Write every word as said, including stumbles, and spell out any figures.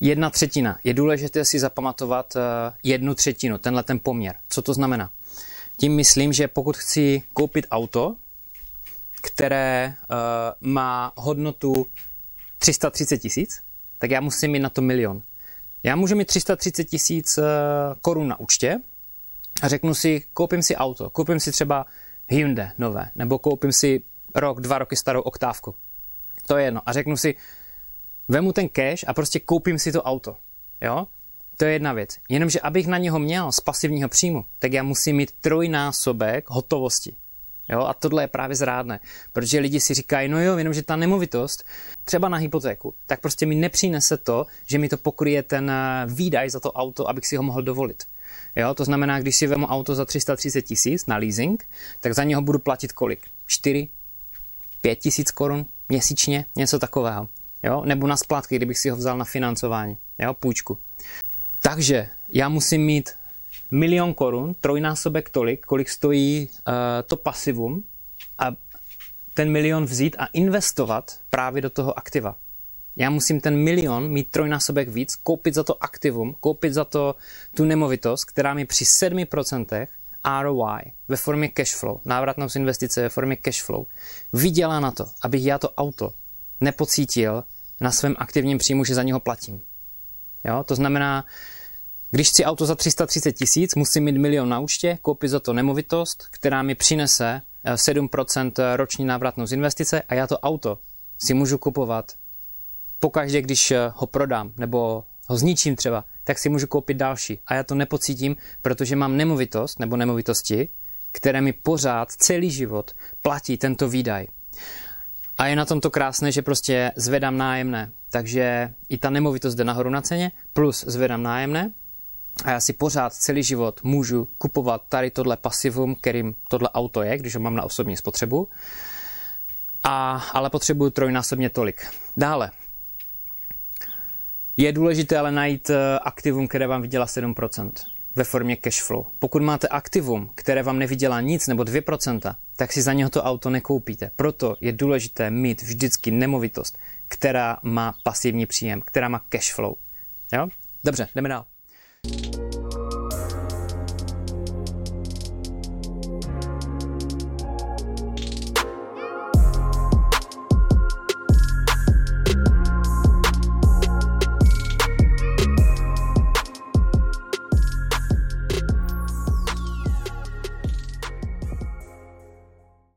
Jedna třetina. Je důležité si zapamatovat jednu třetinu, tenhle ten poměr. Co to znamená? Tím myslím, že pokud chci koupit auto, které má hodnotu tři sta třicet tisíc, tak já musím mít na to milion. Já můžu mít tři sta třicet tisíc korun na účtě a řeknu si, koupím si auto, koupím si třeba Hyundai nové, nebo koupím si rok, dva roky starou Oktávku. To je jedno. A řeknu si, vemu ten cash a prostě koupím si to auto. Jo? To je jedna věc. Jenomže abych na něho měl z pasivního příjmu, tak já musím mít trojnásobek hotovosti. Jo? A tohle je právě zrádné, protože lidi si říkají, no jo, jenomže ta nemovitost, třeba na hypotéku, tak prostě mi nepřinese to, že mi to pokryje ten výdaj za to auto, abych si ho mohl dovolit. Jo? To znamená, když si vemu auto za tři sta třicet tisíc na leasing, tak za něho budu platit kolik? čtyři, pět tisíc korun měsíčně, něco takového. Jo? Nebo na splátky, kdybych si ho vzal na financování, jo? Půjčku. Takže já musím mít milion korun, trojnásobek tolik, kolik stojí uh, to pasivum, a ten milion vzít a investovat právě do toho aktiva. Já musím ten milion mít trojnásobek víc, koupit za to aktivum, koupit za to tu nemovitost, která mi při sedm procent R O I ve formě cashflow, návratnost investice ve formě cashflow, vydělá na to, abych já to auto nepocítil na svém aktivním příjmu, že za něho platím. Jo? To znamená, když chci auto za tři sta třicet tisíc, musím mít milion na účtě, koupit za to nemovitost, která mi přinese sedm procent roční návratnost investice, a já to auto si můžu kupovat pokaždé, když ho prodám nebo ho zničím třeba, tak si můžu koupit další a já to nepocítím, protože mám nemovitost nebo nemovitosti, které mi pořád celý život platí tento výdaj. A je na tom to krásné, že prostě zvedám nájemné, takže i ta nemovitost jde nahoru na ceně, plus zvedám nájemné a já si pořád celý život můžu kupovat tady tohle pasivum, kterým tohle auto je, když ho mám na osobní spotřebu, a, ale potřebuju trojnásobně tolik. Dále. Je důležité ale najít aktivum, které vám vydělá sedm procent ve formě cashflow. Pokud máte aktivum, které vám nevydělá nic nebo dvě procenta, tak si za něho to auto nekoupíte. Proto je důležité mít vždycky nemovitost, která má pasivní příjem, která má cashflow. Jo? Dobře, jdeme dál.